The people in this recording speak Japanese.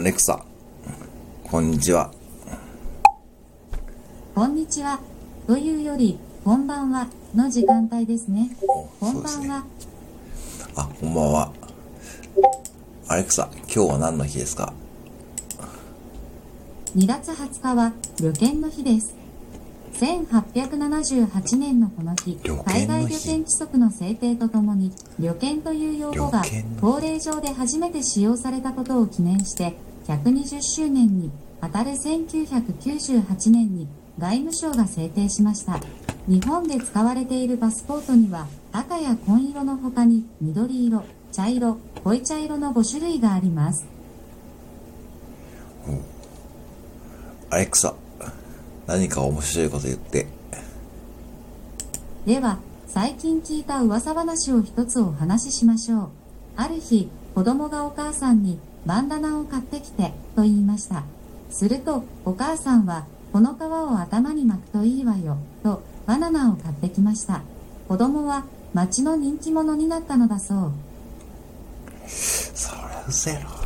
アレクサ、こんにちは。こんにちはというより、こんばんはの時間帯ですね。こんばんは。あ、こんばんは。アレクサ、今日は何の日ですか？2月20日は旅券の日です。1878年のこの日、海外旅券規則の制定とともに、旅券という用語が法令上で初めて使用されたことを記念して、120周年にあたる1998年に外務省が制定しました。日本で使われているパスポートには、赤や紺色の他に緑色、茶色、濃い茶色の5種類があります。アレクサ、何か面白いこと言って。では、最近聞いた噂話を一つお話ししましょう。ある日、子供がお母さんにバンダナを買ってきてと言いました。すると、お母さんは、この皮を頭に巻くといいわよとバナナを買ってきました。子供は町の人気者になったのだそう。それうせえな。